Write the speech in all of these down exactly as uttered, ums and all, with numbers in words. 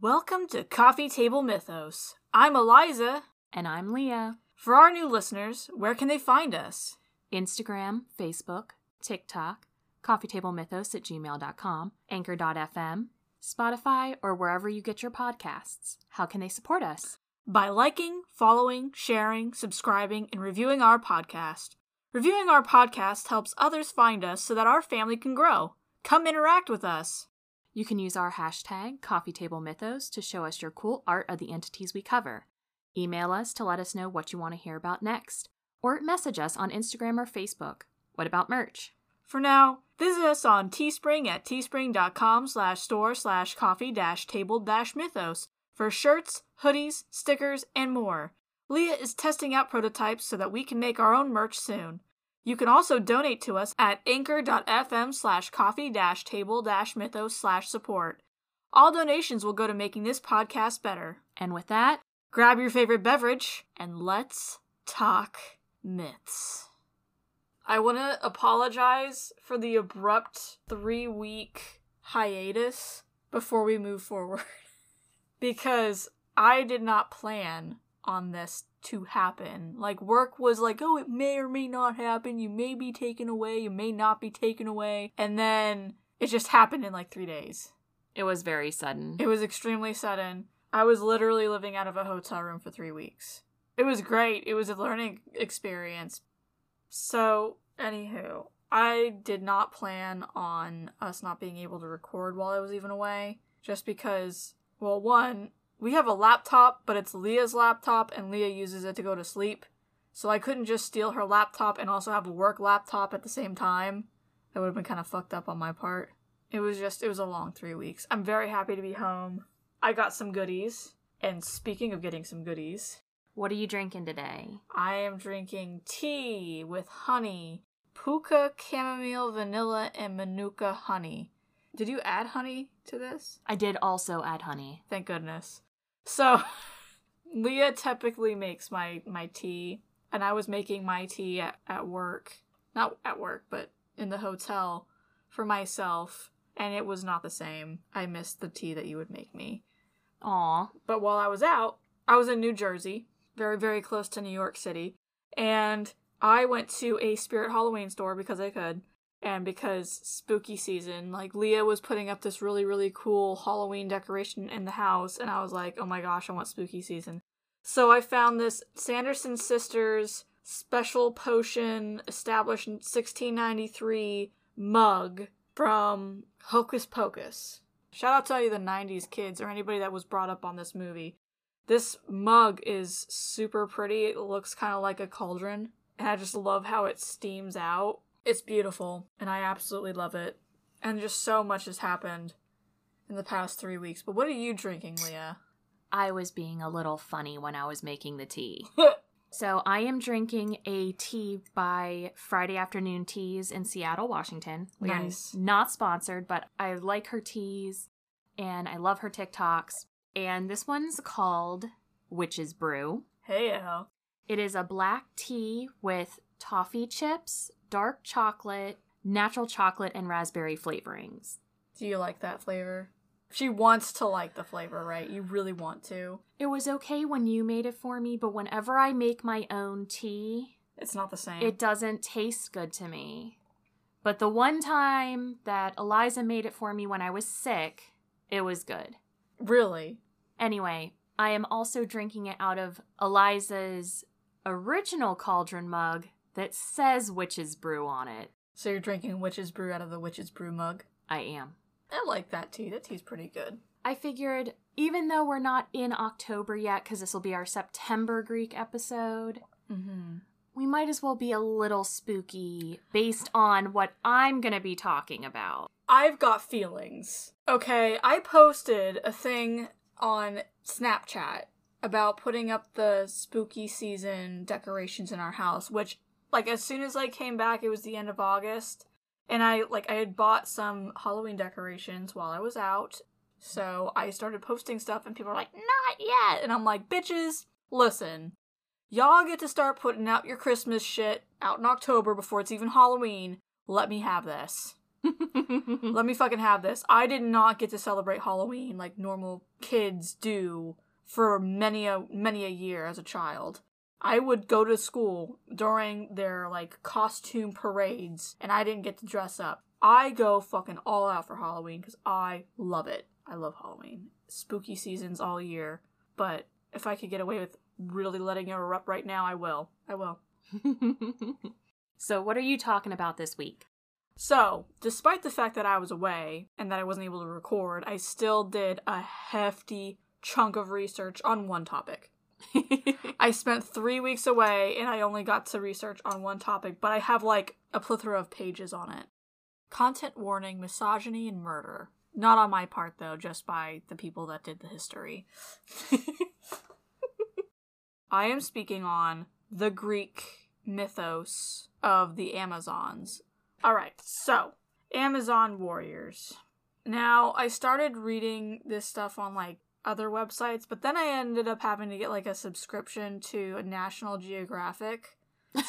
Welcome to Coffee Table Mythos. I'm Eliza. And I'm Leah. For our new listeners, where can they find us? Instagram, Facebook, TikTok, coffeetablemythos at gmail dot com, anchor dot f m, Spotify, or wherever you get your podcasts. How can they support us? By liking, following, sharing, subscribing, and reviewing our podcast. Reviewing our podcast helps others find us so that our family can grow. Come interact with us. You can use our hashtag CoffeeTableMythos to show us your cool art of the entities we cover. Email us to let us know what you want to hear about next. Or message us on Instagram or Facebook. What about merch? For now, visit us on Teespring at teespring.com slash store slash coffee dash table dash mythos for shirts, hoodies, stickers, and more. Leah is testing out prototypes so that we can make our own merch soon. You can also donate to us at anchor.fm slash coffee dash table dash mythos slash support. All donations will go to making this podcast better. And with that, grab your favorite beverage and let's talk myths. I want to apologize for the abrupt three-week hiatus before we move forward because I did not plan on this to happen. Like, work was like, oh, it may or may not happen. You may be taken away. You may not be taken away. And then it just happened in like three days. It was very sudden. It was extremely sudden. I was literally living out of a hotel room for three weeks. It was great. It was a learning experience. So, anywho, I did not plan on us not being able to record while I was even away. Just because, well, one, we have a laptop, but it's Leah's laptop, and Leah uses it to go to sleep. So I couldn't just steal her laptop and also have a work laptop at the same time. That would have been kind of fucked up on my part. It was just, it was a long three weeks. I'm very happy to be home. I got some goodies. And speaking of getting some goodies... What are you drinking today? I am drinking tea with honey. Puka, chamomile, vanilla, and manuka honey. Did you add honey to this? I did also add honey. Thank goodness. So, Leah typically makes my, my tea, and I was making my tea at, at work. Not at work, but in the hotel for myself, and it was not the same. I missed the tea that you would make me. Aw. But while I was out, I was in New Jersey. Very, very close to New York City, and I went to a Spirit Halloween store because I could, and because spooky season, like, Leah was putting up this really, really cool Halloween decoration in the house, and I was like, oh my gosh, I want spooky season. So I found this Sanderson Sisters special potion established in sixteen ninety-three mug from Hocus Pocus. Shout out to all you the nineties kids or anybody that was brought up on this movie. This mug is super pretty. It looks kind of like a cauldron, and I just love how it steams out. It's beautiful, and I absolutely love it. And just so much has happened in the past three weeks. But what are you drinking, Leah? I was being a little funny when I was making the tea. So I am drinking a tea by Friday Afternoon Teas in Seattle, Washington. We nice. Are not sponsored, but I like her teas, and I love her TikToks. And this one's called Witch's Brew. Hey-o. It is a black tea with toffee chips, dark chocolate, natural chocolate, and raspberry flavorings. Do you like that flavor? She wants to like the flavor, right? You really want to. It was okay when you made it for me, but whenever I make my own tea... It's not the same. It doesn't taste good to me. But the one time that Eliza made it for me when I was sick, it was good. Really? Anyway, I am also drinking it out of Eliza's original cauldron mug that says Witch's Brew on it. So you're drinking Witch's Brew out of the Witch's Brew mug? I am. I like that tea. That tea's pretty good. I figured, even though we're not in October yet, because this will be our September Greek episode, mm-hmm. we might as well be a little spooky based on what I'm going to be talking about. I've got feelings. Okay, I posted a thing on Snapchat about putting up the spooky season decorations in our house, which, like, as soon as I came back, it was the end of August, and I, like, I had bought some Halloween decorations while I was out, so I started posting stuff, and people were like, not yet! And I'm like, bitches, listen, y'all get to start putting out your Christmas shit out in October before it's even Halloween. Let me have this. Let me fucking have this. I did not get to celebrate Halloween like normal kids do for many a many a year as a child. I would go to school during their like costume parades, and I didn't get to dress up. I go fucking all out for Halloween because I love it. I love Halloween. Spooky seasons all year. But if I could get away with really letting it erupt right now, I will. I will. So what are you talking about this week? So, despite the fact that I was away and that I wasn't able to record, I still did a hefty chunk of research on one topic. I spent three weeks away and I only got to research on one topic, but I have like a plethora of pages on it. Content warning, misogyny, and murder. Not on my part, though, just by the people that did the history. I am speaking on the Greek mythos of the Amazons. All right, so, Amazon warriors. Now, I started reading this stuff on, like, other websites, but then I ended up having to get, like, a subscription to National Geographic.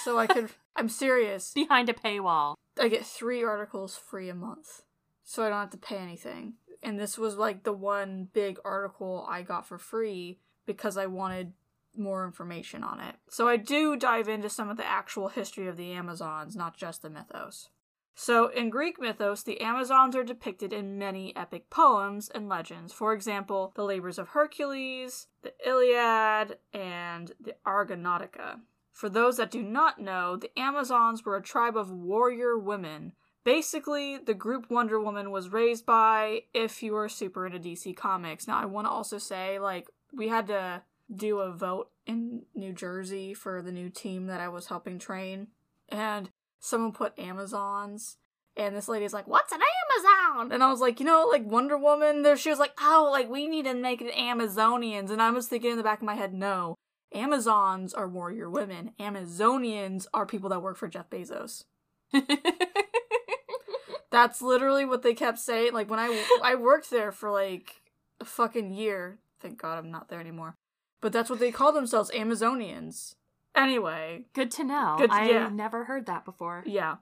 So I could... I'm serious. Behind a paywall. I get three articles free a month, so I don't have to pay anything. And this was like the one big article I got for free because I wanted more information on it. So I do dive into some of the actual history of the Amazons, not just the mythos. So in Greek mythos, the Amazons are depicted in many epic poems and legends. For example, the labors of Hercules, the Iliad, and the Argonautica. For those that do not know, the Amazons were a tribe of warrior women. Basically, the group Wonder Woman was raised by, if you were super into D C Comics. Now, I want to also say, like, we had to do a vote in New Jersey for the new team that I was helping train, and someone put Amazons, and this lady's like, "What's an Amazon?" And I was like, you know, like, Wonder Woman, there. She was like, "Oh, like, we need to make it Amazonians," and I was thinking in the back of my head, no. Amazons are warrior women. Amazonians are people that work for Jeff Bezos. That's literally what they kept saying. Like, when I, I worked there for, like, a fucking year. Thank God I'm not there anymore. But that's what they call themselves, Amazonians. Anyway. Good to know. Good to, I yeah. never heard that before. Yeah.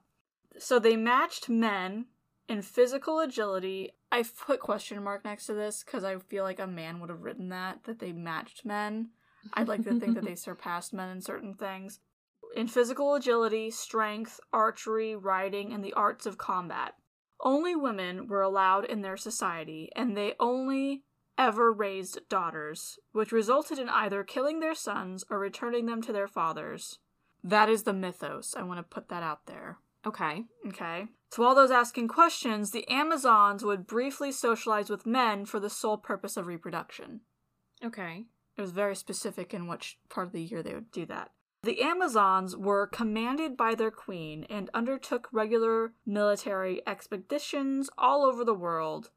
So they matched men in physical agility. I put question mark next to this because I feel like a man would have written that, that they matched men. I'd like to think that they surpassed men in certain things. In physical agility, strength, archery, riding, and the arts of combat. Only women were allowed in their society, and they only ever raised daughters, which resulted in either killing their sons or returning them to their fathers. That is the mythos. I want to put that out there. Okay. Okay. To all those asking questions, the Amazons would briefly socialize with men for the sole purpose of reproduction. Okay. It was very specific in which part of the year they would do that. The Amazons were commanded by their queen and undertook regular military expeditions all over the world.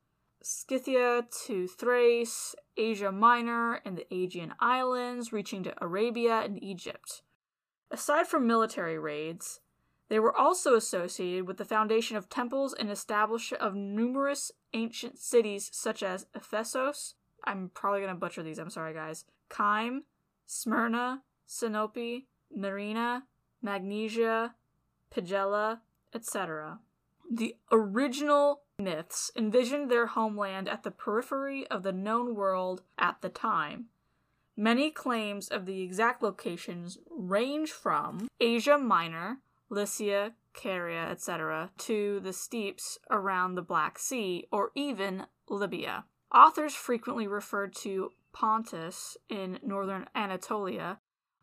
Scythia to Thrace, Asia Minor, and the Aegean Islands, reaching to Arabia and Egypt. Aside from military raids, they were also associated with the foundation of temples and establishment of numerous ancient cities such as Ephesus, I'm probably going to butcher these, I'm sorry guys. Chyme, Smyrna, Sinope, Marina, Magnesia, Pagella, et cetera. The original myths envisioned their homeland at the periphery of the known world at the time. Many claims of the exact locations range from Asia Minor, Lycia, Caria, et cetera, to the steppes around the Black Sea, or even Libya. Authors frequently referred to Pontus in northern Anatolia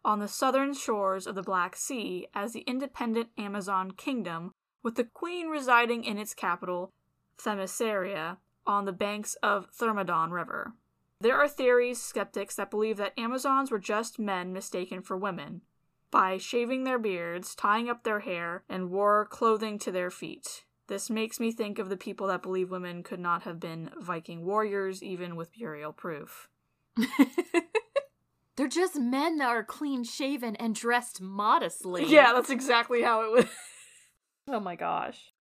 on the southern shores of the Black Sea as the independent Amazon kingdom, with the queen residing in its capital, Themiscyra, on the banks of Thermodon River. There are theories, skeptics, that believe that Amazons were just men mistaken for women by shaving their beards, tying up their hair, and wore clothing to their feet. This makes me think of the people that believe women could not have been Viking warriors, even with burial proof. They're just men that are clean-shaven and dressed modestly. Yeah, that's exactly how it was. Oh my gosh.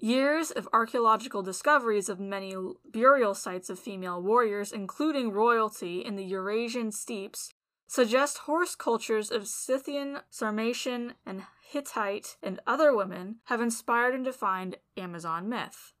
Years of archaeological discoveries of many burial sites of female warriors, including royalty in the Eurasian steppes, suggest horse cultures of Scythian, Sarmatian, and Hittite and other women have inspired and defined Amazon myth.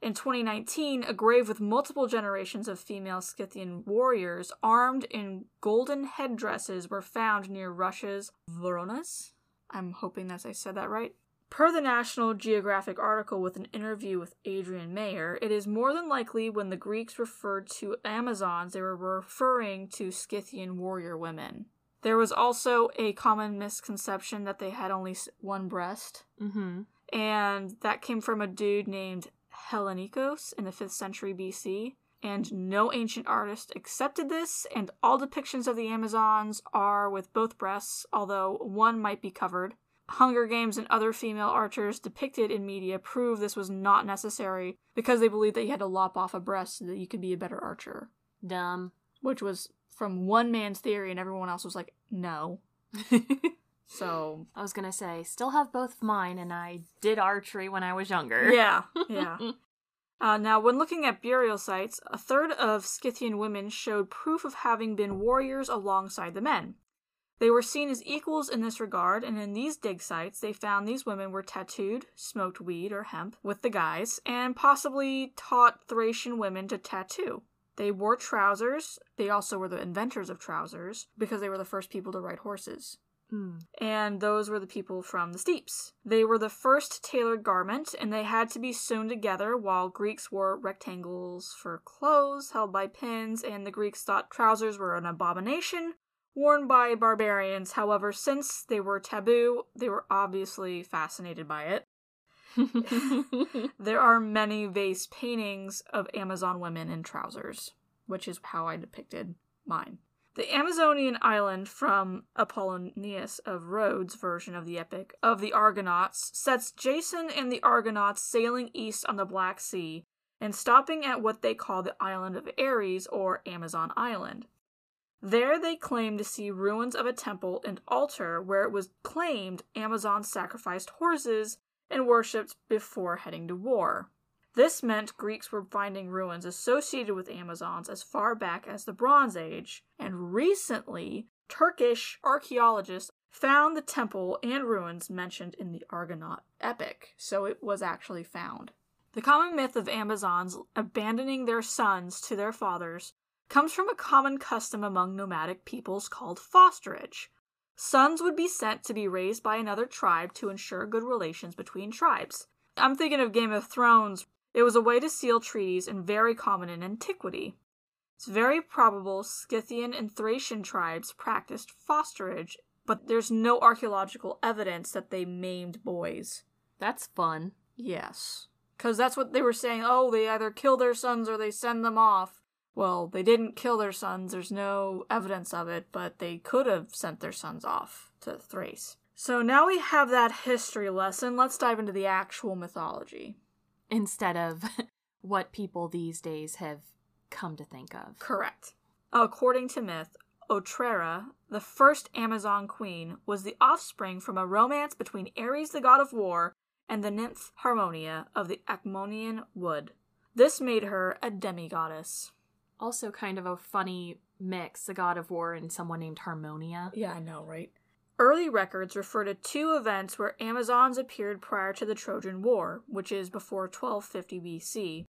In twenty nineteen, a grave with multiple generations of female Scythian warriors armed in golden headdresses were found near Russia's Voronezh. I'm hoping that I said that right. Per the National Geographic article with an interview with Adrian Mayer, it is more than likely when the Greeks referred to Amazons, they were referring to Scythian warrior women. There was also a common misconception that they had only one breast. Mm-hmm. And that came from a dude named Hellenikos in the fifth century B C, and no ancient artist accepted this, and all depictions of the Amazons are with both breasts, although one might be covered. Hunger Games and other female archers depicted in media prove this was not necessary because they believed that you had to lop off a breast so that you could be a better archer. Dumb. Which was from one man's theory, and everyone else was like, no. So I was gonna say, still have both mine, and I did archery when I was younger. Yeah, yeah. uh, now, when looking at burial sites, a third of Scythian women showed proof of having been warriors alongside the men. They were seen as equals in this regard, and in these dig sites, they found these women were tattooed, smoked weed or hemp with the guys, and possibly taught Thracian women to tattoo. They wore trousers. They also were the inventors of trousers because they were the first people to ride horses. Mm. And those were the people from the steppes. They were the first tailored garment, and they had to be sewn together, while Greeks wore rectangles for clothes held by pins, and the Greeks thought trousers were an abomination worn by barbarians. However, since they were taboo, they were obviously fascinated by it. There are many vase paintings of Amazon women in trousers, which is how I depicted mine. The Amazonian island from Apollonius of Rhodes' version of the epic of the Argonauts sets Jason and the Argonauts sailing east on the Black Sea and stopping at what they call the island of Ares, or Amazon Island. There they claim to see ruins of a temple and altar where it was claimed Amazons sacrificed horses and worshipped before heading to war. This meant Greeks were finding ruins associated with Amazons as far back as the Bronze Age, and recently, Turkish archaeologists found the temple and ruins mentioned in the Argonaut epic, so it was actually found. The common myth of Amazons abandoning their sons to their fathers comes from a common custom among nomadic peoples called fosterage. Sons would be sent to be raised by another tribe to ensure good relations between tribes. I'm thinking of Game of Thrones. It was a way to seal treaties and very common in antiquity. It's very probable Scythian and Thracian tribes practiced fosterage, but there's no archaeological evidence that they maimed boys. That's fun. Yes. Because that's what they were saying, oh, they either kill their sons or they send them off. Well, they didn't kill their sons, there's no evidence of it, but they could have sent their sons off to Thrace. So now we have that history lesson, let's dive into the actual mythology. Instead of what people these days have come to think of. Correct. According to myth, Otrera, the first Amazon queen, was the offspring from a romance between Ares, the god of war, and the nymph Harmonia of the Acmonian wood. This made her a demigoddess. Also kind of a funny mix, the god of war and someone named Harmonia. Yeah, I know, right? Early records refer to two events where Amazons appeared prior to the Trojan War, which is before twelve fifty B C.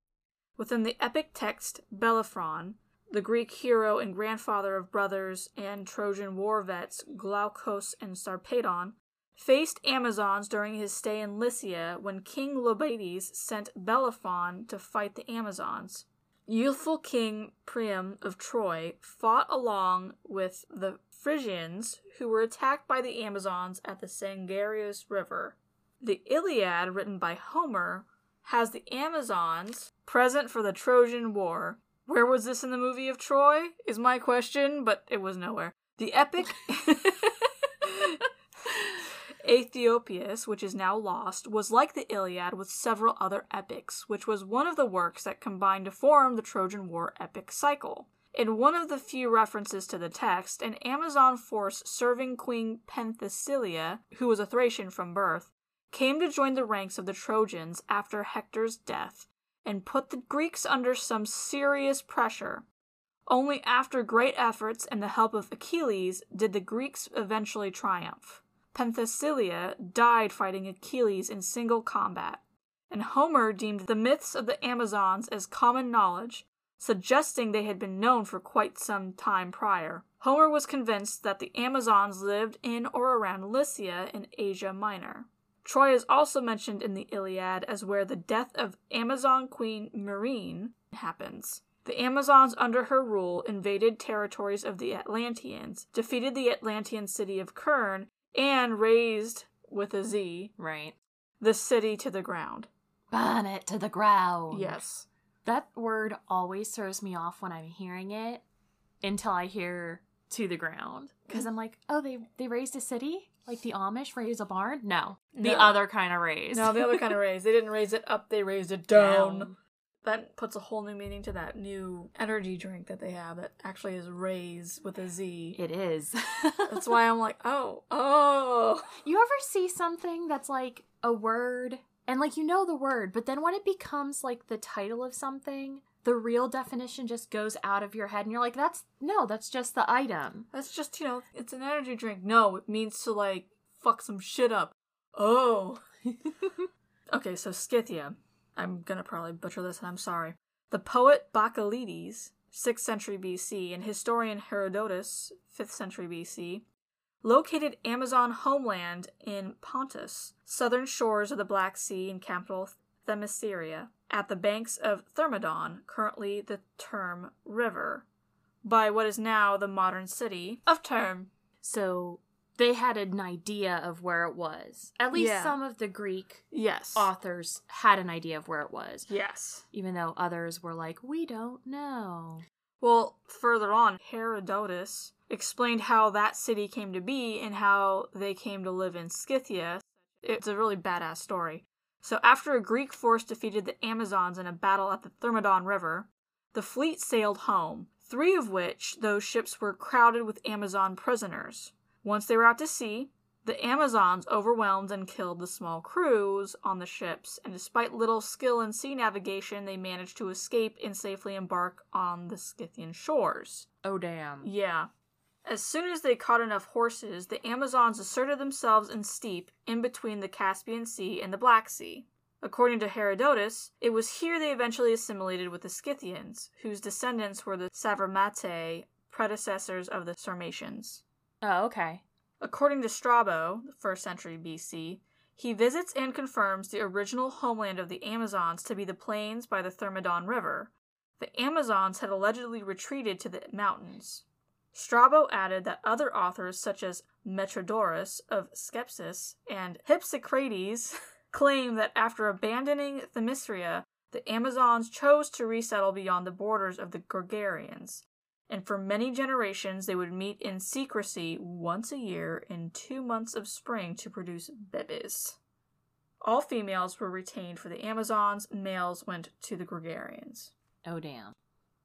Within the epic text Bellerophon, the Greek hero and grandfather of brothers and Trojan war vets Glaucus and Sarpedon, faced Amazons during his stay in Lycia when King Lobates sent Bellerophon to fight the Amazons. Youthful King Priam of Troy fought along with the Phrygians, who were attacked by the Amazons at the Sangarius River. The Iliad, written by Homer, has the Amazons present for the Trojan War. Where was this in the movie of Troy, is my question, but it was nowhere. The epic Aethiopius, which is now lost, was like the Iliad with several other epics, which was one of the works that combined to form the Trojan War epic cycle. In one of the few references to the text, an Amazon force serving Queen Penthesilea, who was a Thracian from birth, came to join the ranks of the Trojans after Hector's death and put the Greeks under some serious pressure. Only after great efforts and the help of Achilles did the Greeks eventually triumph. Penthesilea died fighting Achilles in single combat. and Homer deemed the myths of the Amazons as common knowledge, suggesting they had been known for quite some time prior. Homer was convinced that the Amazons lived in or around Lycia in Asia Minor. Troy is also mentioned in the Iliad as where the death of Amazon queen Marina happens. The Amazons under her rule invaded territories of the Atlanteans, defeated the Atlantean city of Kern, and razed, with a Z, right, the city to the ground. Burn it to the ground. Yes. That word always throws me off when I'm hearing it until I hear to the ground. Because I'm like, oh, they, they razed a city? Like the Amish raise a barn? No. no. The other kind of raise. No, the other kind of raise. They didn't raise it up, they raised it down. down. That puts a whole new meaning to that new energy drink that they have that actually is raise with a Z. It is. That's why I'm like, oh, oh. You ever see something that's like a word... And, like, you know the word, but then when it becomes, like, the title of something, the real definition just goes out of your head, and you're like, that's, no, that's just the item. That's just, you know, it's an energy drink. No, it means to, like, fuck some shit up. Oh. Okay, so Scythia. I'm gonna probably butcher this, and I'm sorry. The poet Bacchylides, sixth century B C, and historian Herodotus, fifth century B C, located Amazon homeland in Pontus, southern shores of the Black Sea and capital Themiscyra, at the banks of Thermodon, currently the Therm River, by what is now the modern city of Therm. So they had an idea of where it was. At least yeah. some of the Greek yes. authors had an idea of where it was. Yes. Even though others were like, we don't know. Well, further on, Herodotus explained how that city came to be and how they came to live in Scythia. It's a really badass story. So after a Greek force defeated the Amazons in a battle at the Thermodon River, the fleet sailed home, three of which those ships were crowded with Amazon prisoners. Once they were out to sea, the Amazons overwhelmed and killed the small crews on the ships, and despite little skill in sea navigation, they managed to escape and safely embark on the Scythian shores. Oh, damn. Yeah. As soon as they caught enough horses, the Amazons asserted themselves in steppe in between the Caspian Sea and the Black Sea. According to Herodotus, it was here they eventually assimilated with the Scythians, whose descendants were the Savarmatae, predecessors of the Sarmatians. Oh, okay. According to Strabo, the first century B C, he visits and confirms the original homeland of the Amazons to be the plains by the Thermodon River. The Amazons had allegedly retreated to the mountains. Strabo added that other authors such as Metrodorus of Skepsis and Hypsicrates claim that after abandoning Themiscyra, the Amazons chose to resettle beyond the borders of the Gregarians, and for many generations they would meet in secrecy once a year in two months of spring to produce bebes. All females were retained for the Amazons, males went to the Gregarians. Oh, damn.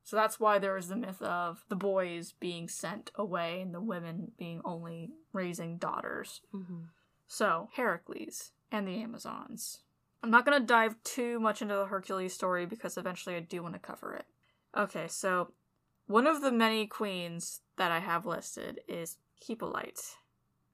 So that's why there is the myth of the boys being sent away and the women being only raising daughters. Mm-hmm. So, Heracles and the Amazons. I'm not going to dive too much into the Hercules story because eventually I do want to cover it. Okay, so one of the many queens that I have listed is Hippolyte,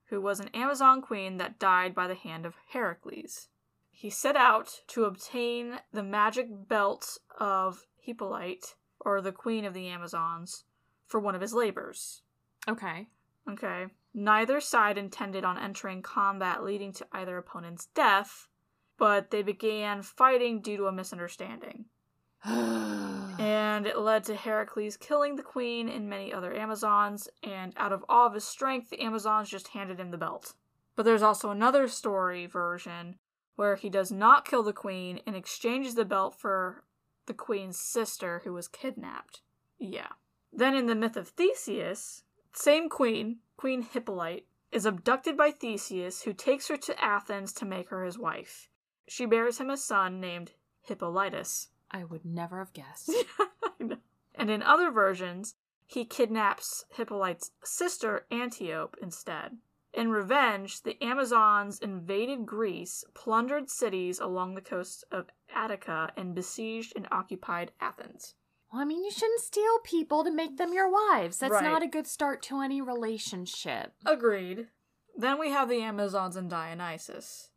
who was an Amazon queen that died by the hand of Heracles. He set out to obtain the magic belt of Hippolyte, or the Queen of the Amazons, for one of his labors. Okay. Okay. Neither side intended on entering combat leading to either opponent's death, but they began fighting due to a misunderstanding. And it led to Heracles killing the queen and many other Amazons, and out of all of his strength, the Amazons just handed him the belt. But there's also another story version where he does not kill the queen and exchanges the belt for the queen's sister who was kidnapped. Yeah. Then in the myth of Theseus, same queen, Queen Hippolyte, is abducted by Theseus, who takes her to Athens to make her his wife. She bears him a son named Hippolytus. I would never have guessed. Yeah, I know. And in other versions, he kidnaps Hippolyte's sister, Antiope, instead. In revenge, the Amazons invaded Greece, plundered cities along the coasts of Attica, and besieged and occupied Athens. Well, I mean, you shouldn't steal people to make them your wives. That's right. Not a good start to any relationship. Agreed. Then we have the Amazons and Dionysus.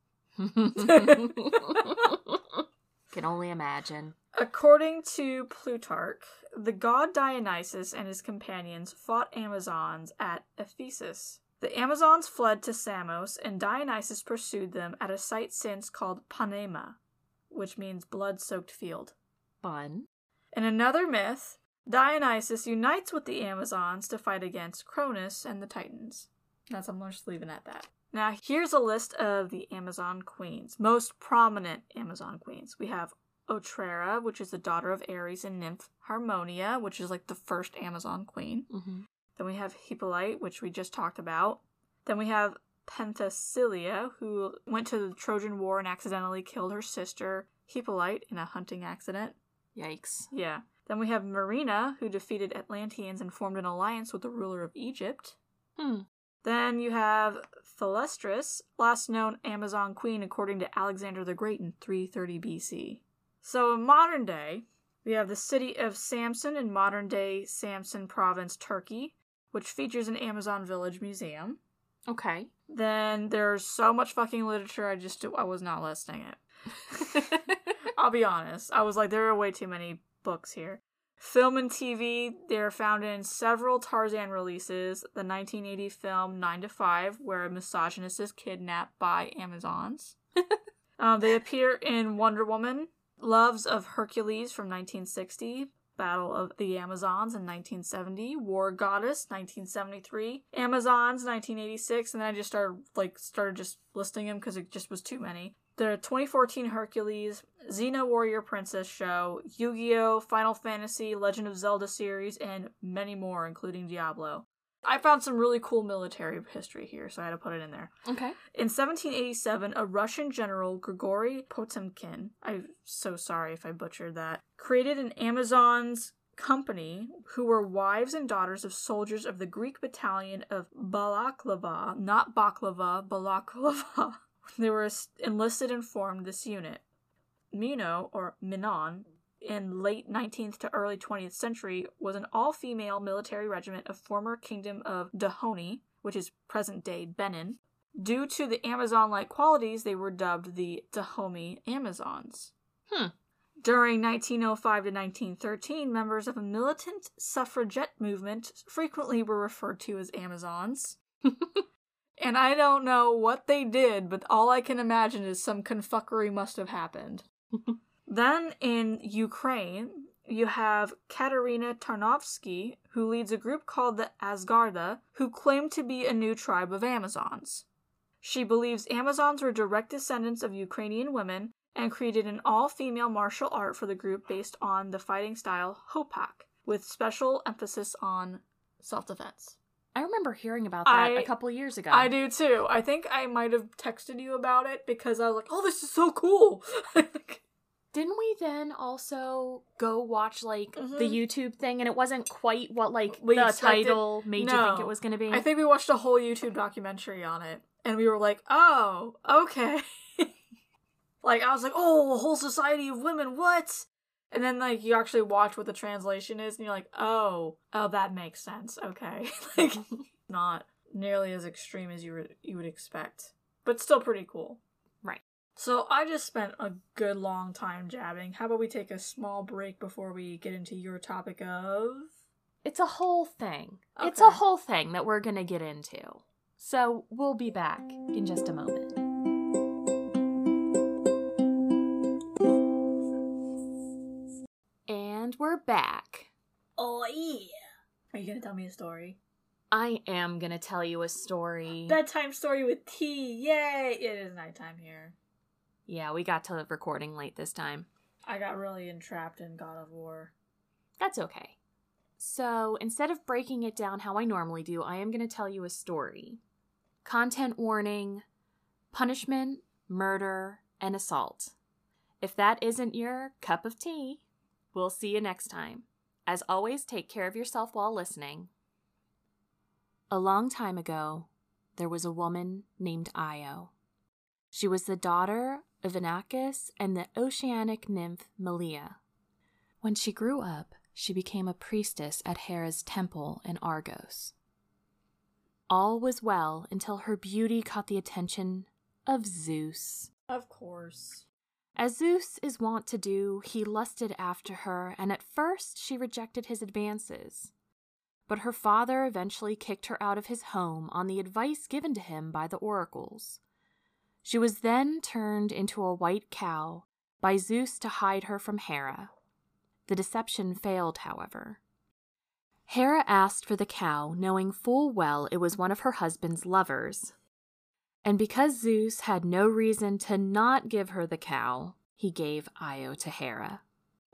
can only imagine. According to Plutarch, the god Dionysus and his companions fought Amazons at Ephesus. The Amazons fled to Samos, and Dionysus pursued them at a site since called Panema, which means blood-soaked field. Fun. In another myth, Dionysus unites with the Amazons to fight against Cronus and the Titans. That's, I'm just leaving it at that. Now, here's a list of the Amazon queens, most prominent Amazon queens. We have Otrera, which is the daughter of Ares and nymph Harmonia, which is like the first Amazon queen. Mm-hmm. Then we have Hippolyte, which we just talked about. Then we have Penthesilea, who went to the Trojan War and accidentally killed her sister Hippolyte in a hunting accident. Yikes. Yeah. Then we have Marina, who defeated Atlanteans and formed an alliance with the ruler of Egypt. Hmm. Then you have Thalestris, last known Amazon queen according to Alexander the Great in three thirty B C. So in modern day, we have the city of Samsun in modern-day Samsun province, Turkey, which features an Amazon village museum. Okay. Then there's so much fucking literature, I just, I was not listing it. I'll be honest. I was like, there are way too many books here. Film and T V, they're found in several Tarzan releases. The nineteen eighty film nine to five, where a misogynist is kidnapped by Amazons. um, they appear in Wonder Woman, Loves of Hercules from nineteen sixty, Battle of the Amazons in nineteen seventy, War Goddess nineteen seventy-three, Amazons nineteen eighty-six, and then I just started like started just listing them because it just was too many. The twenty fourteen Hercules, Xena Warrior Princess show, Yu-Gi-Oh!, Final Fantasy, Legend of Zelda series, and many more, including Diablo. I found some really cool military history here, so I had to put it in there. Okay. In seventeen eighty-seven, a Russian general, Grigori Potemkin, I'm so sorry if I butchered that, created an Amazons company who were wives and daughters of soldiers of the Greek battalion of Balaklava, not Baklava, Balaklava. They were enlisted and formed this unit. Mino, or Minon, in late nineteenth to early twentieth century, was an all-female military regiment of former kingdom of Dahomey, which is present-day Benin. Due to the Amazon-like qualities, they were dubbed the Dahomey Amazons. Hmm. During nineteen oh five to nineteen thirteen, members of a militant suffragette movement frequently were referred to as Amazons. And I don't know what they did, but all I can imagine is some confuckery must have happened. Then in Ukraine, you have Katerina Tarnovsky, who leads a group called the Asgarda, who claim to be a new tribe of Amazons. She believes Amazons were direct descendants of Ukrainian women and created an all-female martial art for the group based on the fighting style Hopak, with special emphasis on self-defense. I remember hearing about that I, a couple of years ago. I do too. I think I might have texted you about it because I was like, oh, this is so cool. Didn't we then also go watch, like, mm-hmm. the YouTube thing, and it wasn't quite what, like, we the expected. title made no. you think it was going to be? I think we watched a whole YouTube documentary on it, and we were like, oh, okay. Like, I was like, oh, a whole society of women, what? And then, like, you actually watch what the translation is, and you're like, oh, oh, that makes sense, okay. Like, not nearly as extreme as you re- you would expect, but still pretty cool. So I just spent a good long time jabbing. How about we take a small break before we get into your topic of... It's a whole thing. Okay. It's a whole thing that we're going to get into. So we'll be back in just a moment. And we're back. Oh, yeah. Are you going to tell me a story? I am going to tell you a story. Bedtime story with tea. Yay! It is nighttime here. Yeah, we got to recording late this time. I got really entrapped in God of War. That's okay. So, instead of breaking it down how I normally do, I am going to tell you a story. Content warning, punishment, murder, and assault. If that isn't your cup of tea, we'll see you next time. As always, take care of yourself while listening. A long time ago, there was a woman named Io. She was the daughter of Inachus and the oceanic nymph Melia. When she grew up, she became a priestess at Hera's temple in Argos. All was well until her beauty caught the attention of Zeus. Of course. As Zeus is wont to do, he lusted after her, and at first she rejected his advances. But her father eventually kicked her out of his home on the advice given to him by the oracles. She was then turned into a white cow by Zeus to hide her from Hera. The deception failed, however. Hera asked for the cow, knowing full well it was one of her husband's lovers. And because Zeus had no reason to not give her the cow, he gave Io to Hera.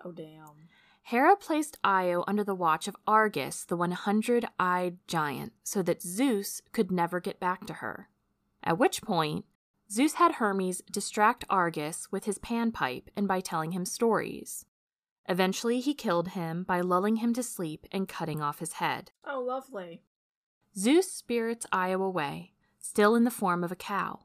Oh, damn. Hera placed Io under the watch of Argus, the one hundred-eyed giant, so that Zeus could never get back to her. At which point, Zeus had Hermes distract Argus with his panpipe and by telling him stories. Eventually, he killed him by lulling him to sleep and cutting off his head. Oh, lovely. Zeus spirits Io away, still in the form of a cow.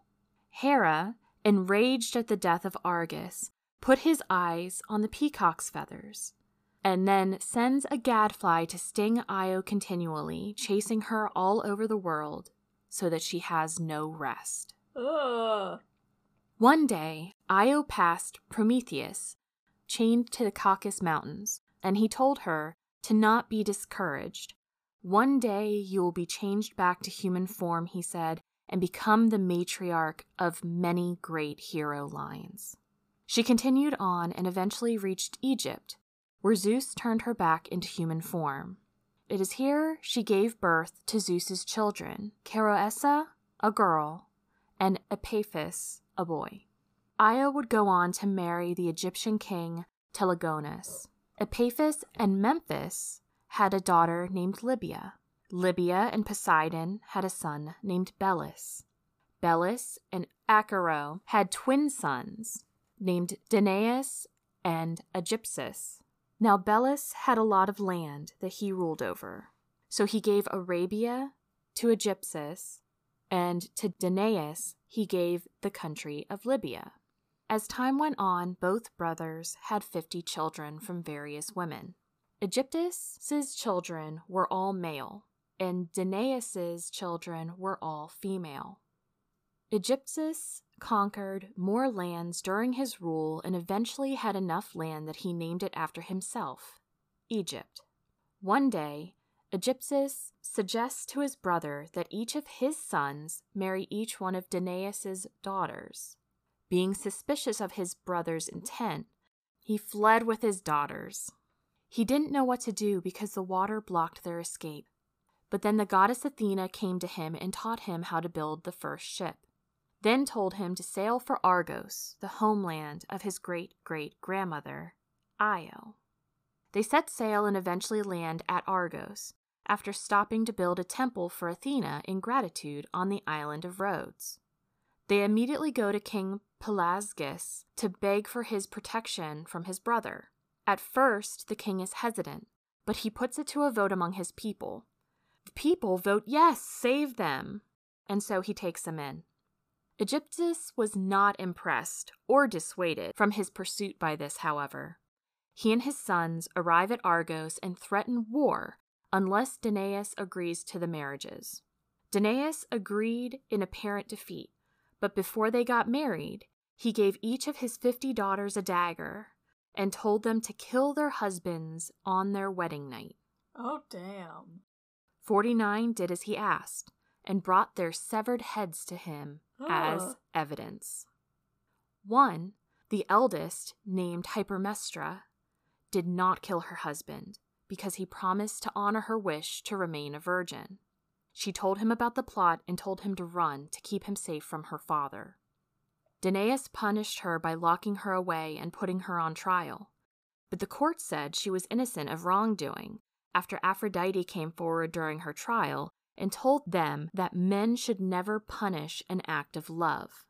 Hera, enraged at the death of Argus, put his eyes on the peacock's feathers, and then sends a gadfly to sting Io continually, chasing her all over the world so that she has no rest. Ugh. One day, Io passed Prometheus, chained to the Caucasus Mountains, and he told her to not be discouraged. One day you will be changed back to human form, he said, and become the matriarch of many great hero lines. She continued on and eventually reached Egypt, where Zeus turned her back into human form. It is here she gave birth to Zeus's children, Cheroessa, a girl, and Epaphus, a boy. Io would go on to marry the Egyptian king Telegonus. Epaphus and Memphis had a daughter named Libya. Libya and Poseidon had a son named Belus. Belus and Acaro had twin sons named Danaus and Aegyptus. Now Belus had a lot of land that he ruled over, so he gave Arabia to Aegyptus, and to Danaus he gave the country of Libya. As time went on, both brothers had fifty children from various women. Aegyptus's children were all male, and Danaus's children were all female. Aegyptus conquered more lands during his rule and eventually had enough land that he named it after himself, Egypt. One day, Aegyptus suggests to his brother that each of his sons marry each one of Danaus's daughters. Being suspicious of his brother's intent, he fled with his daughters. He didn't know what to do because the water blocked their escape. But then the goddess Athena came to him and taught him how to build the first ship, then told him to sail for Argos, the homeland of his great-great-grandmother, Io. They set sail and eventually land at Argos, after stopping to build a temple for Athena in gratitude on the island of Rhodes. They immediately go to King Pelasgus to beg for his protection from his brother. At first, the king is hesitant, but he puts it to a vote among his people. The people vote yes, save them, and so he takes them in. Aegyptus was not impressed or dissuaded from his pursuit by this, however. He and his sons arrive at Argos and threaten war unless Danaus agrees to the marriages. Danaus agreed in apparent defeat, but before they got married, he gave each of his fifty daughters a dagger and told them to kill their husbands on their wedding night. Oh, damn. Forty-nine did as he asked and brought their severed heads to him oh. as evidence. One, the eldest, named Hypermestra, did not kill her husband because he promised to honor her wish to remain a virgin. She told him about the plot and told him to run to keep him safe from her father. Danaus punished her by locking her away and putting her on trial, but the court said she was innocent of wrongdoing after Aphrodite came forward during her trial and told them that men should never punish an act of love.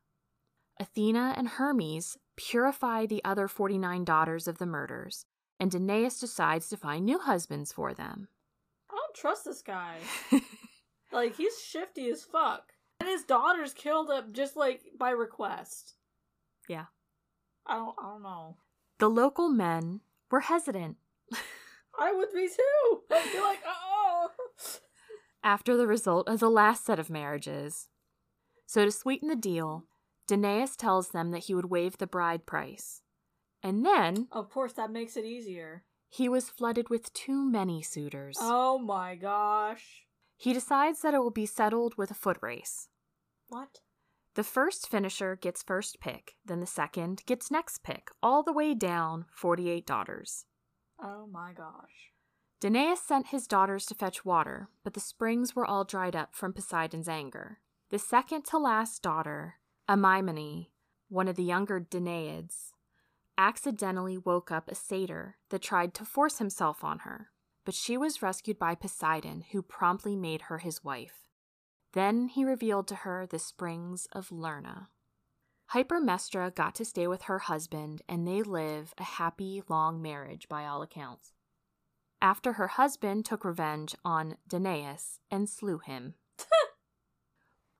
Athena and Hermes purify the other forty-nine daughters of the murders, and Danaus decides to find new husbands for them. I don't trust this guy. Like, he's shifty as fuck. And his daughter's killed up just, like, by request. Yeah. I don't, I don't know. The local men were hesitant. I would be too. I'd be like, oh. After the result of the last set of marriages. So to sweeten the deal, Danaus tells them that he would waive the bride price. And then... Of course, that makes it easier. He was flooded with too many suitors. Oh my gosh. He decides that it will be settled with a foot race. What? The first finisher gets first pick, then the second gets next pick, all the way down forty-eight daughters. Oh my gosh. Danaus sent his daughters to fetch water, but the springs were all dried up from Poseidon's anger. The second to last daughter, Amymone, one of the younger Danaids, accidentally woke up a satyr that tried to force himself on her, but she was rescued by Poseidon, who promptly made her his wife. Then he revealed to her the springs of Lerna. Hypermestra got to stay with her husband, and they live a happy, long marriage by all accounts. After her husband took revenge on Danaus and slew him.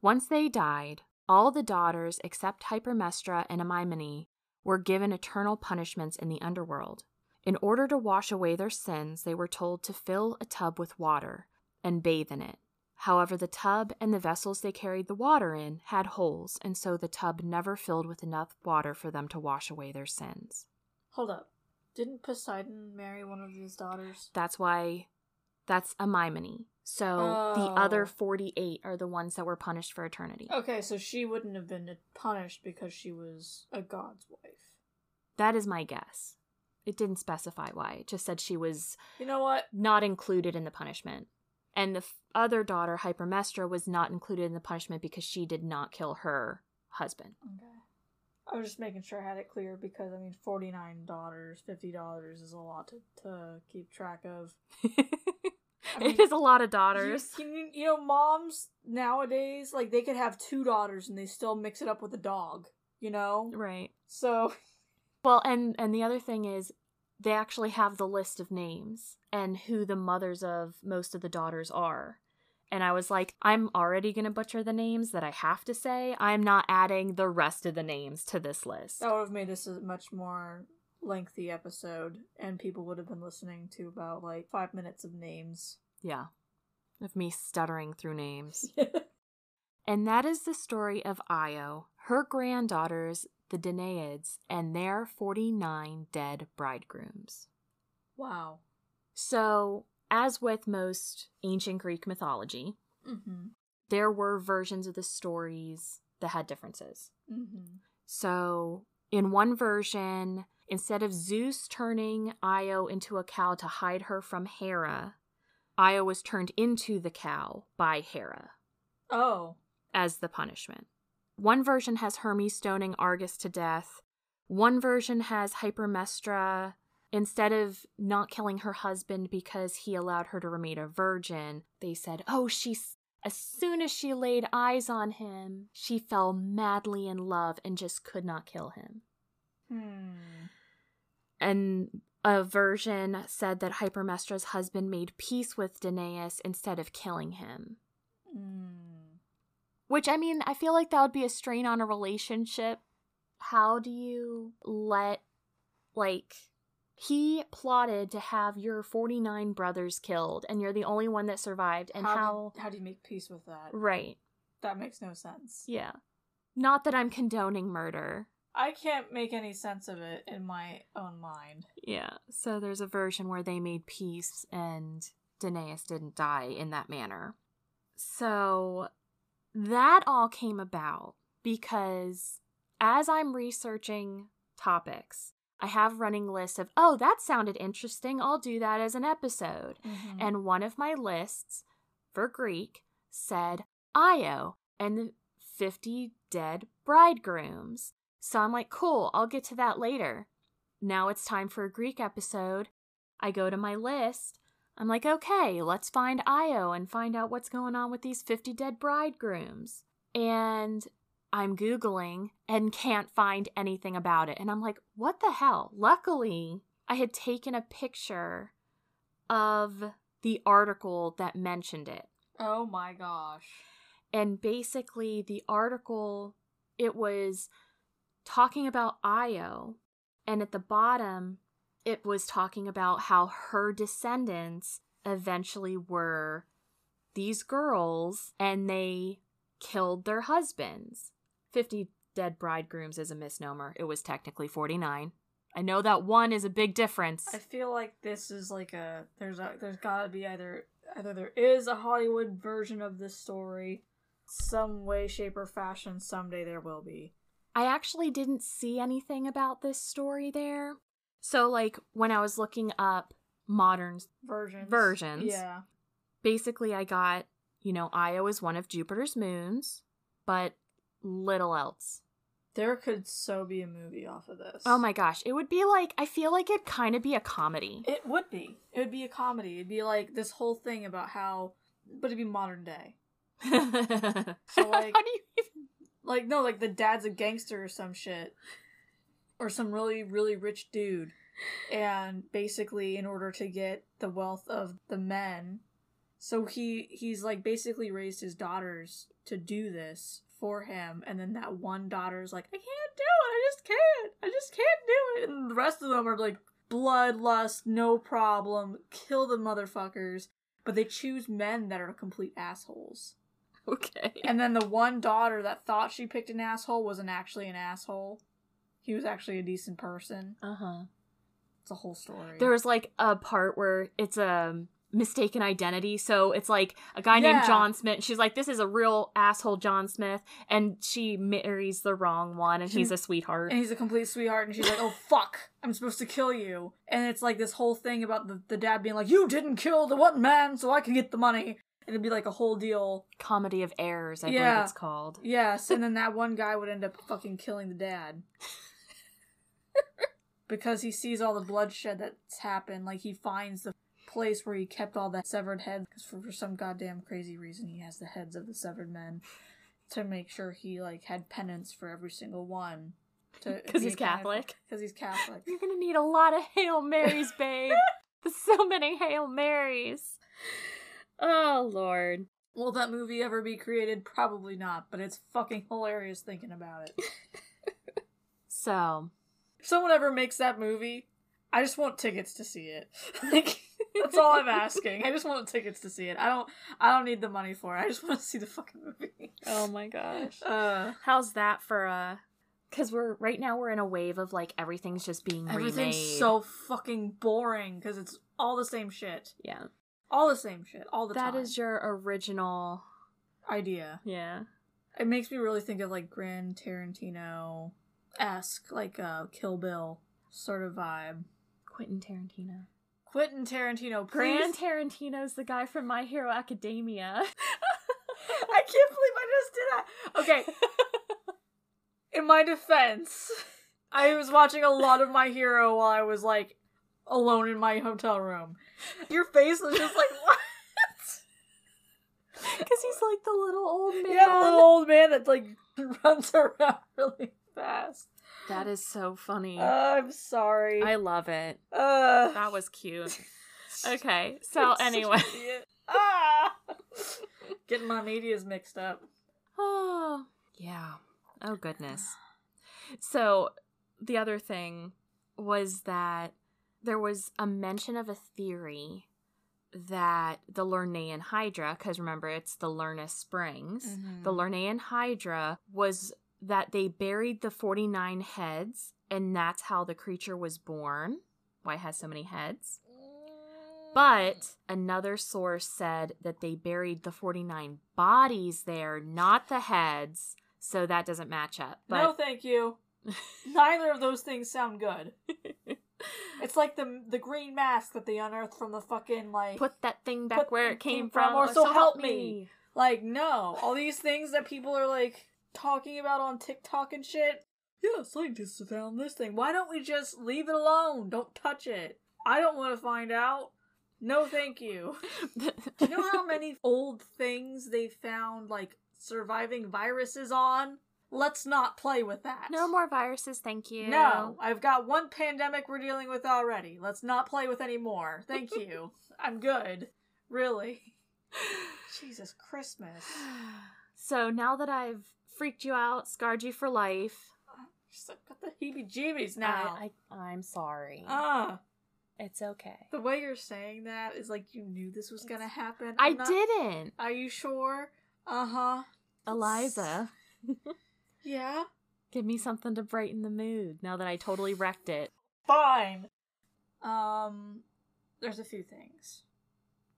Once they died, all the daughters except Hypermestra and Amymone were given eternal punishments in the underworld. In order to wash away their sins, they were told to fill a tub with water and bathe in it. However, the tub and the vessels they carried the water in had holes, and so the tub never filled with enough water for them to wash away their sins. Hold up. Didn't Poseidon marry one of his daughters? That's why... That's Amymone. So oh. The other forty-eight are the ones that were punished for eternity. Okay, so she wouldn't have been punished because she was a god's wife. That is my guess. It didn't specify why. It just said she was you know what? not included in the punishment. And the f- other daughter, Hypermestra, was not included in the punishment because she did not kill her husband. Okay. I was just making sure I had it clear because, I mean, forty-nine daughters, fifty daughters is a lot to, to keep track of. I mean, it is a lot of daughters. You, you, you know, moms nowadays, like, they could have two daughters and they still mix it up with a dog, you know? Right. So... Well, and, and the other thing is, they actually have the list of names and who the mothers of most of the daughters are. And I was like, I'm already going to butcher the names that I have to say. I'm not adding the rest of the names to this list. That would have made this a much more lengthy episode, and people would have been listening to about, like, five minutes of names. Yeah. Of me stuttering through names. And that is the story of Io, her granddaughters, the Danaids, and their forty-nine dead bridegrooms. Wow. So... As with most ancient Greek mythology, mm-hmm. there were versions of the stories that had differences. Mm-hmm. So in one version, instead of Zeus turning Io into a cow to hide her from Hera, Io was turned into the cow by Hera. Oh. As the punishment. One version has Hermes stoning Argus to death. One version has Hypermestra... Instead of not killing her husband because he allowed her to remain a virgin, they said, oh, she, as soon as she laid eyes on him, she fell madly in love and just could not kill him. Hmm. And a version said that Hypermestra's husband made peace with Danaus instead of killing him. Hmm. Which, I mean, I feel like that would be a strain on a relationship. How do you let, like... He plotted to have your forty-nine brothers killed, and you're the only one that survived, and how... How do, how do you make peace with that? Right. That makes no sense. Yeah. Not that I'm condoning murder. I can't make any sense of it in my own mind. Yeah. So there's a version where they made peace, and Danaus didn't die in that manner. So that all came about because as I'm researching topics... I have running lists of, oh, that sounded interesting. I'll do that as an episode. Mm-hmm. And one of my lists for Greek said Io and the fifty dead bridegrooms. So I'm like, cool, I'll get to that later. Now it's time for a Greek episode. I go to my list. I'm like, okay, let's find Io and find out what's going on with these fifty dead bridegrooms. And... I'm Googling and can't find anything about it. And I'm like, what the hell? Luckily, I had taken a picture of the article that mentioned it. Oh my gosh. And basically the article, it was talking about Io. And at the bottom, it was talking about how her descendants eventually were these girls and they killed their husbands. fifty dead bridegrooms is a misnomer. It was technically forty-nine. I know that one is a big difference. I feel like this is like a there's a there's gotta be either either there is a Hollywood version of this story, some way, shape, or fashion. Someday there will be. I actually didn't see anything about this story there. So like when I was looking up modern versions, versions, yeah. Basically, I got, you know, Io is one of Jupiter's moons, but little else. There could so be a movie off of this. Oh my gosh. It would be like, I feel like it'd kind of be a comedy. It would be. It would be a comedy. It'd be like this whole thing about how, but it'd be modern day. So like, how do you even... like, no, like the dad's a gangster or some shit. Or some really, really rich dude. And basically in order to get the wealth of the men. So he, he's like basically raised his daughters to do this. For him, and then that one daughter's like, I can't do it, I just can't, I just can't do it, and the rest of them are like, bloodlust, no problem, kill the motherfuckers, but they choose men that are complete assholes. Okay. And then the one daughter that thought she picked an asshole wasn't actually an asshole. He was actually a decent person. Uh-huh. It's a whole story. There was like a part where it's a... mistaken identity, so it's like a guy yeah. named John Smith. She's like, this is a real asshole John Smith, and she marries the wrong one, and he's a sweetheart, and he's a complete sweetheart, and she's like, oh fuck, I'm supposed to kill you. And it's like this whole thing about the, the dad being like, you didn't kill the one man so I can get the money, and it'd be like a whole deal. Comedy of Errors, I yeah. believe it's called. Yes. And then that one guy would end up fucking killing the dad. Because he sees all the bloodshed that's happened. Like, he finds the place where he kept all the severed heads, because for, for some goddamn crazy reason he has the heads of the severed men to make sure he like had penance for every single one, because he's Catholic. Because he's Catholic. You're gonna need a lot of Hail Marys, babe. There's so many Hail Marys. Oh Lord. Will that movie ever be created? Probably not, but it's fucking hilarious thinking about it. So if someone ever makes that movie, I just want tickets to see it. Like, that's all I'm asking. I just want tickets to see it. I don't I don't need the money for it. I just want to see the fucking movie. Oh my gosh. Uh, How's that for a... Because we're, right now we're in a wave of like everything's just being everything's remade. Everything's so fucking boring because it's all the same shit. Yeah. All the same shit. All the that time. That is your original... idea. Yeah. It makes me really think of like Gran Tarantino-esque, like uh, Kill Bill sort of vibe. Quentin Tarantino. Quentin Tarantino, please. Gran Tarantino's the guy from My Hero Academia. I can't believe I just did that. Okay. In my defense, I was watching a lot of My Hero while I was, like, alone in my hotel room. Your face was just like, what? Because he's, like, the little old man. Yeah, the little old man that, like, runs around really fast. That is so funny. Uh, I'm sorry. I love it. Uh, that was cute. Okay, so anyway. Ah! Getting my medias mixed up. Oh, yeah. Oh, goodness. So the other thing was that there was a mention of a theory that the Lernaean Hydra, because remember, it's the Lerna Springs, mm-hmm. the Lernaean Hydra was... that they buried the forty-nine heads, and that's how the creature was born. Why it has so many heads. But another source said that they buried the forty-nine bodies there, not the heads, so that doesn't match up. But... no, thank you. Neither of those things sound good. It's like the the green mask that they unearthed from the fucking, like... put that thing back where it came, came from, from, or so help me. me. Like, no. All these things that people are, like... talking about on TikTok and shit. Yeah, scientists have found this thing. Why don't we just leave it alone? Don't touch it. I don't want to find out. No, thank you. Do you know how many old things they found, like, surviving viruses on? Let's not play with that. No more viruses, thank you. No, I've got one pandemic we're dealing with already. Let's not play with any more. Thank you. I'm good. Really. Jesus Christmas. So now that I've freaked you out, scarred you for life. I've got the heebie-jeebies now. I, I, I'm sorry. Ah, it's okay. The way you're saying that is like you knew this was it's, gonna happen. I'm I not, didn't. Are you sure? Uh huh. Eliza. Yeah. Give me something to brighten the mood now that I totally wrecked it. Fine. Um, there's a few things.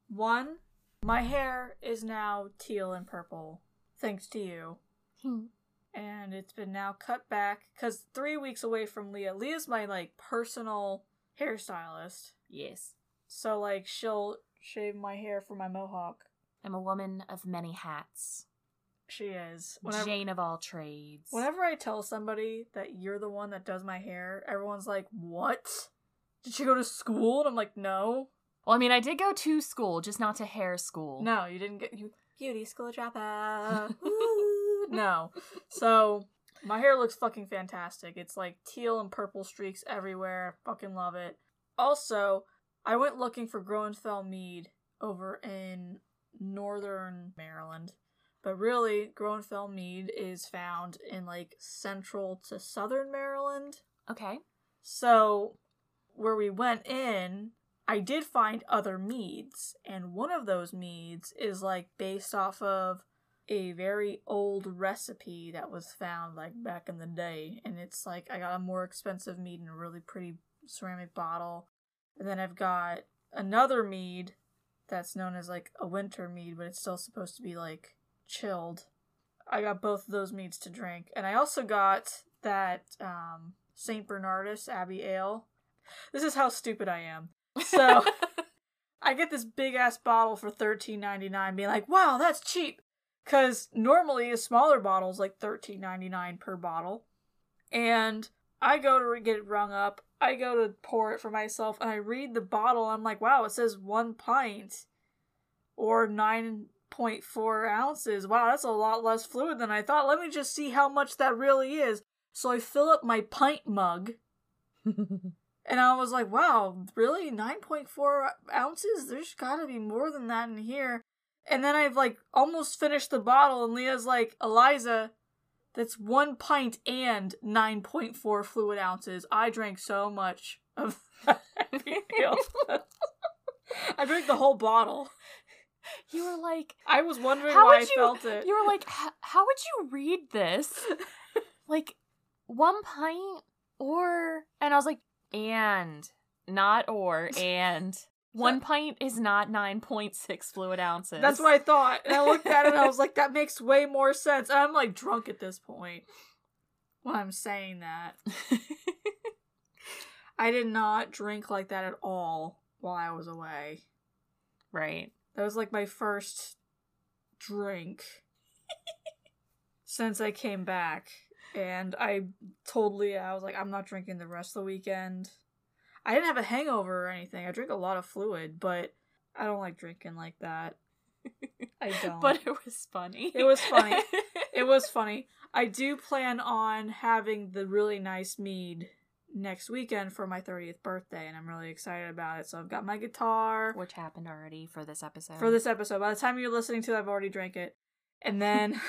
One, my hair is now teal and purple, thanks to you. Hmm. And it's been now cut back, because three weeks away from Leah. Leah's my, like, personal hairstylist. Yes. So, like, she'll shave my hair for my mohawk. I'm a woman of many hats. She is. Whenever, Jane of all trades. Whenever I tell somebody that you're the one that does my hair, everyone's like, what? Did she go to school? And I'm like, no. Well, I mean, I did go to school, just not to hair school. No, you didn't get... you beauty school dropout. No. So, my hair looks fucking fantastic. It's like teal and purple streaks everywhere. I fucking love it. Also, I went looking for Groenfell mead over in northern Maryland. But really, Groenfell mead is found in, like, central to southern Maryland. Okay. So, where we went in... I did find other meads, and one of those meads is, like, based off of a very old recipe that was found, like, back in the day. And it's, like, I got a more expensive mead in a really pretty ceramic bottle. And then I've got another mead that's known as, like, a winter mead, but it's still supposed to be, like, chilled. I got both of those meads to drink. And I also got that um, Saint Bernardus Abbey Ale. This is how stupid I am. So, I get this big-ass bottle for thirteen ninety-nine, being like, wow, that's cheap! Because normally a smaller bottle is like thirteen ninety-nine per bottle. And I go to get it rung up, I go to pour it for myself, and I read the bottle, I'm like, wow, it says one pint, or nine point four ounces. Wow, that's a lot less fluid than I thought. Let me just see how much that really is. So I fill up my pint mug. And I was like, wow, really? nine point four ounces? There's gotta be more than that in here. And then I've, like, almost finished the bottle, and Leah's like, Eliza, that's one pint and nine point four fluid ounces. I drank so much of that. I drank the whole bottle. You were like... I was wondering why I you, felt it. You were like, how would you read this? Like, one pint or... And I was like... And, not or, and. One pint is not nine point six fluid ounces. That's what I thought. And I looked at it and I was like, that makes way more sense. And I'm like drunk at this point when I'm saying that. I did not drink like that at all while I was away. Right. That was like my first drink since I came back. And I told Leah, I was like, I'm not drinking the rest of the weekend. I didn't have a hangover or anything. I drink a lot of fluid, but I don't like drinking like that. I don't. But it was funny. It was funny. It was funny. I do plan on having the really nice mead next weekend for my thirtieth birthday, and I'm really excited about it. So I've got my guitar. Which happened already for this episode. For this episode. By the time you're listening to it, I've already drank it. And then...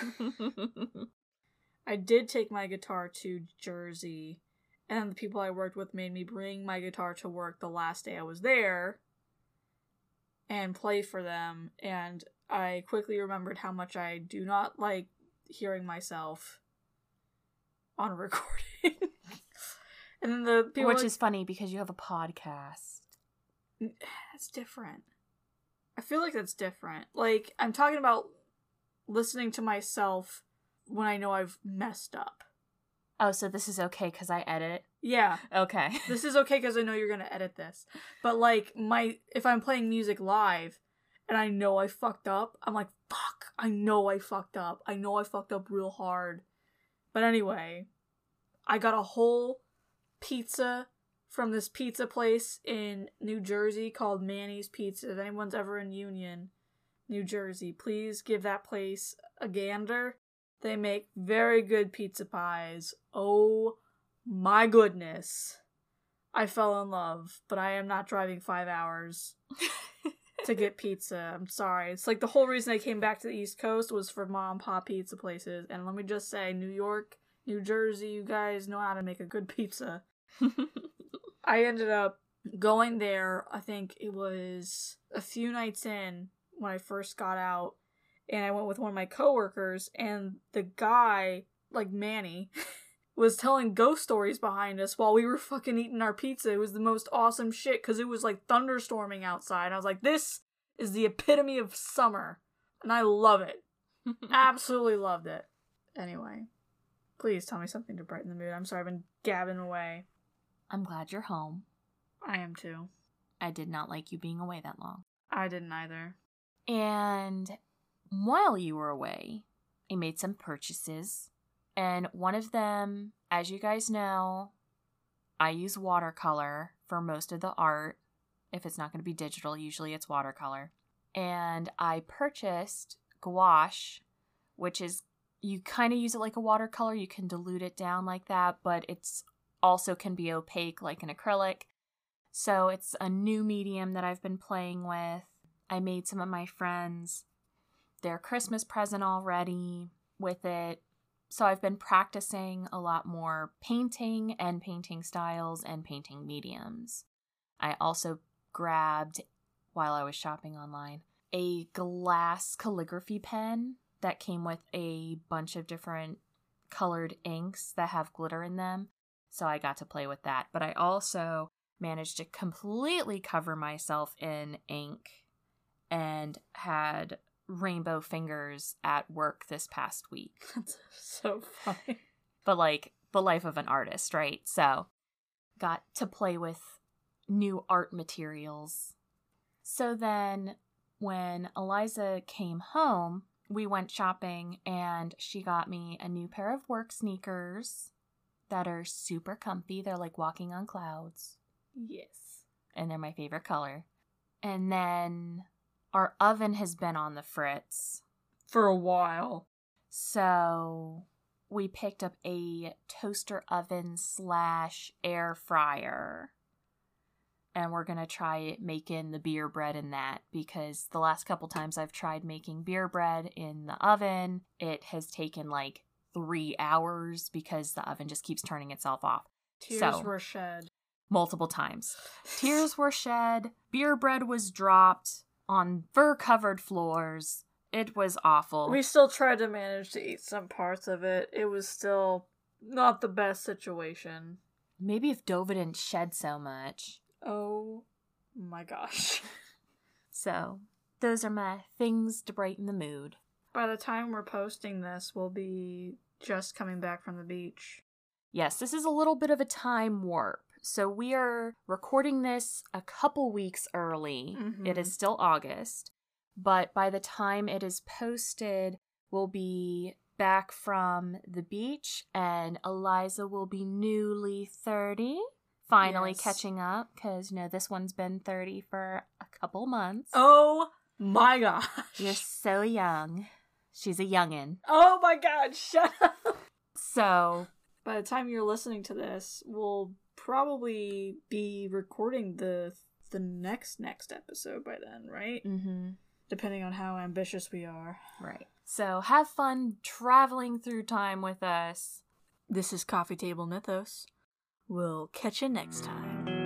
I did take my guitar to Jersey, and the people I worked with made me bring my guitar to work the last day I was there and play for them, and I quickly remembered how much I do not like hearing myself on a recording. And then the people Which like, is funny, because you have a podcast. That's different. I feel like that's different. Like, I'm talking about listening to myself when I know I've messed up. Oh, so this is okay because I edit? Yeah. Okay. This is okay because I know you're going to edit this. But, like, my if I'm playing music live and I know I fucked up, I'm like, fuck, I know I fucked up. I know I fucked up real hard. But anyway, I got a whole pizza from this pizza place in New Jersey called Manny's Pizza. If anyone's ever in Union, New Jersey, please give that place a gander. They make very good pizza pies. Oh my goodness. I fell in love, but I am not driving five hours to get pizza. I'm sorry. It's like the whole reason I came back to the East Coast was for mom and pop pizza places. And let me just say, New York, New Jersey, you guys know how to make a good pizza. I ended up going there, I think it was a few nights in when I first got out. And I went with one of my coworkers, and the guy, like Manny, was telling ghost stories behind us while we were fucking eating our pizza. It was the most awesome shit because it was like thunderstorming outside. I was like, this is the epitome of summer. And I love it. Absolutely loved it. Anyway, please tell me something to brighten the mood. I'm sorry, I've been gabbing away. I'm glad you're home. I am too. I did not like you being away that long. I didn't either. And while you were away, I made some purchases. And one of them, as you guys know, I use watercolor for most of the art. If it's not going to be digital, usually it's watercolor. And I purchased gouache, which is, you kind of use it like a watercolor. You can dilute it down like that, but it's also can be opaque like an acrylic. So it's a new medium that I've been playing with. I made some of my friends their Christmas present already with it. So I've been practicing a lot more painting and painting styles and painting mediums. I also grabbed, while I was shopping online, a glass calligraphy pen that came with a bunch of different colored inks that have glitter in them. So I got to play with that. But I also managed to completely cover myself in ink and had rainbow fingers at work this past week. That's so funny. But like the life of an artist, right? So got to play with new art materials. So then when Eliza came home, we went shopping and she got me a new pair of work sneakers that are super comfy. They're like walking on clouds. Yes. And they're my favorite color. And then our oven has been on the fritz for a while. So we picked up a toaster oven slash air fryer. And we're going to try making the beer bread in that, because the last couple times I've tried making beer bread in the oven, it has taken like three hours because the oven just keeps turning itself off. Tears so, were shed. Multiple times. Tears were shed. Beer bread was dropped on fur-covered floors. It was awful. We still tried to manage to eat some parts of it. It was still not the best situation. Maybe if Dova didn't shed so much. Oh my gosh. So, those are my things to brighten the mood. By the time we're posting this, we'll be just coming back from the beach. Yes, this is a little bit of a time warp. So we are recording this a couple weeks early. Mm-hmm. It is still August, but by the time it is posted, we'll be back from the beach and Eliza will be newly thirty, finally yes. catching up, because, you know, this one's been thirty for a couple months. Oh my gosh. You're so young. She's a youngin'. Oh my God, shut up. So by the time you're listening to this, we'll probably be recording the the next next episode by then, right? Mm-hmm. Depending on how ambitious we are. Right. So have fun traveling through time with us. This is Coffee Table Mythos. We'll catch you next time.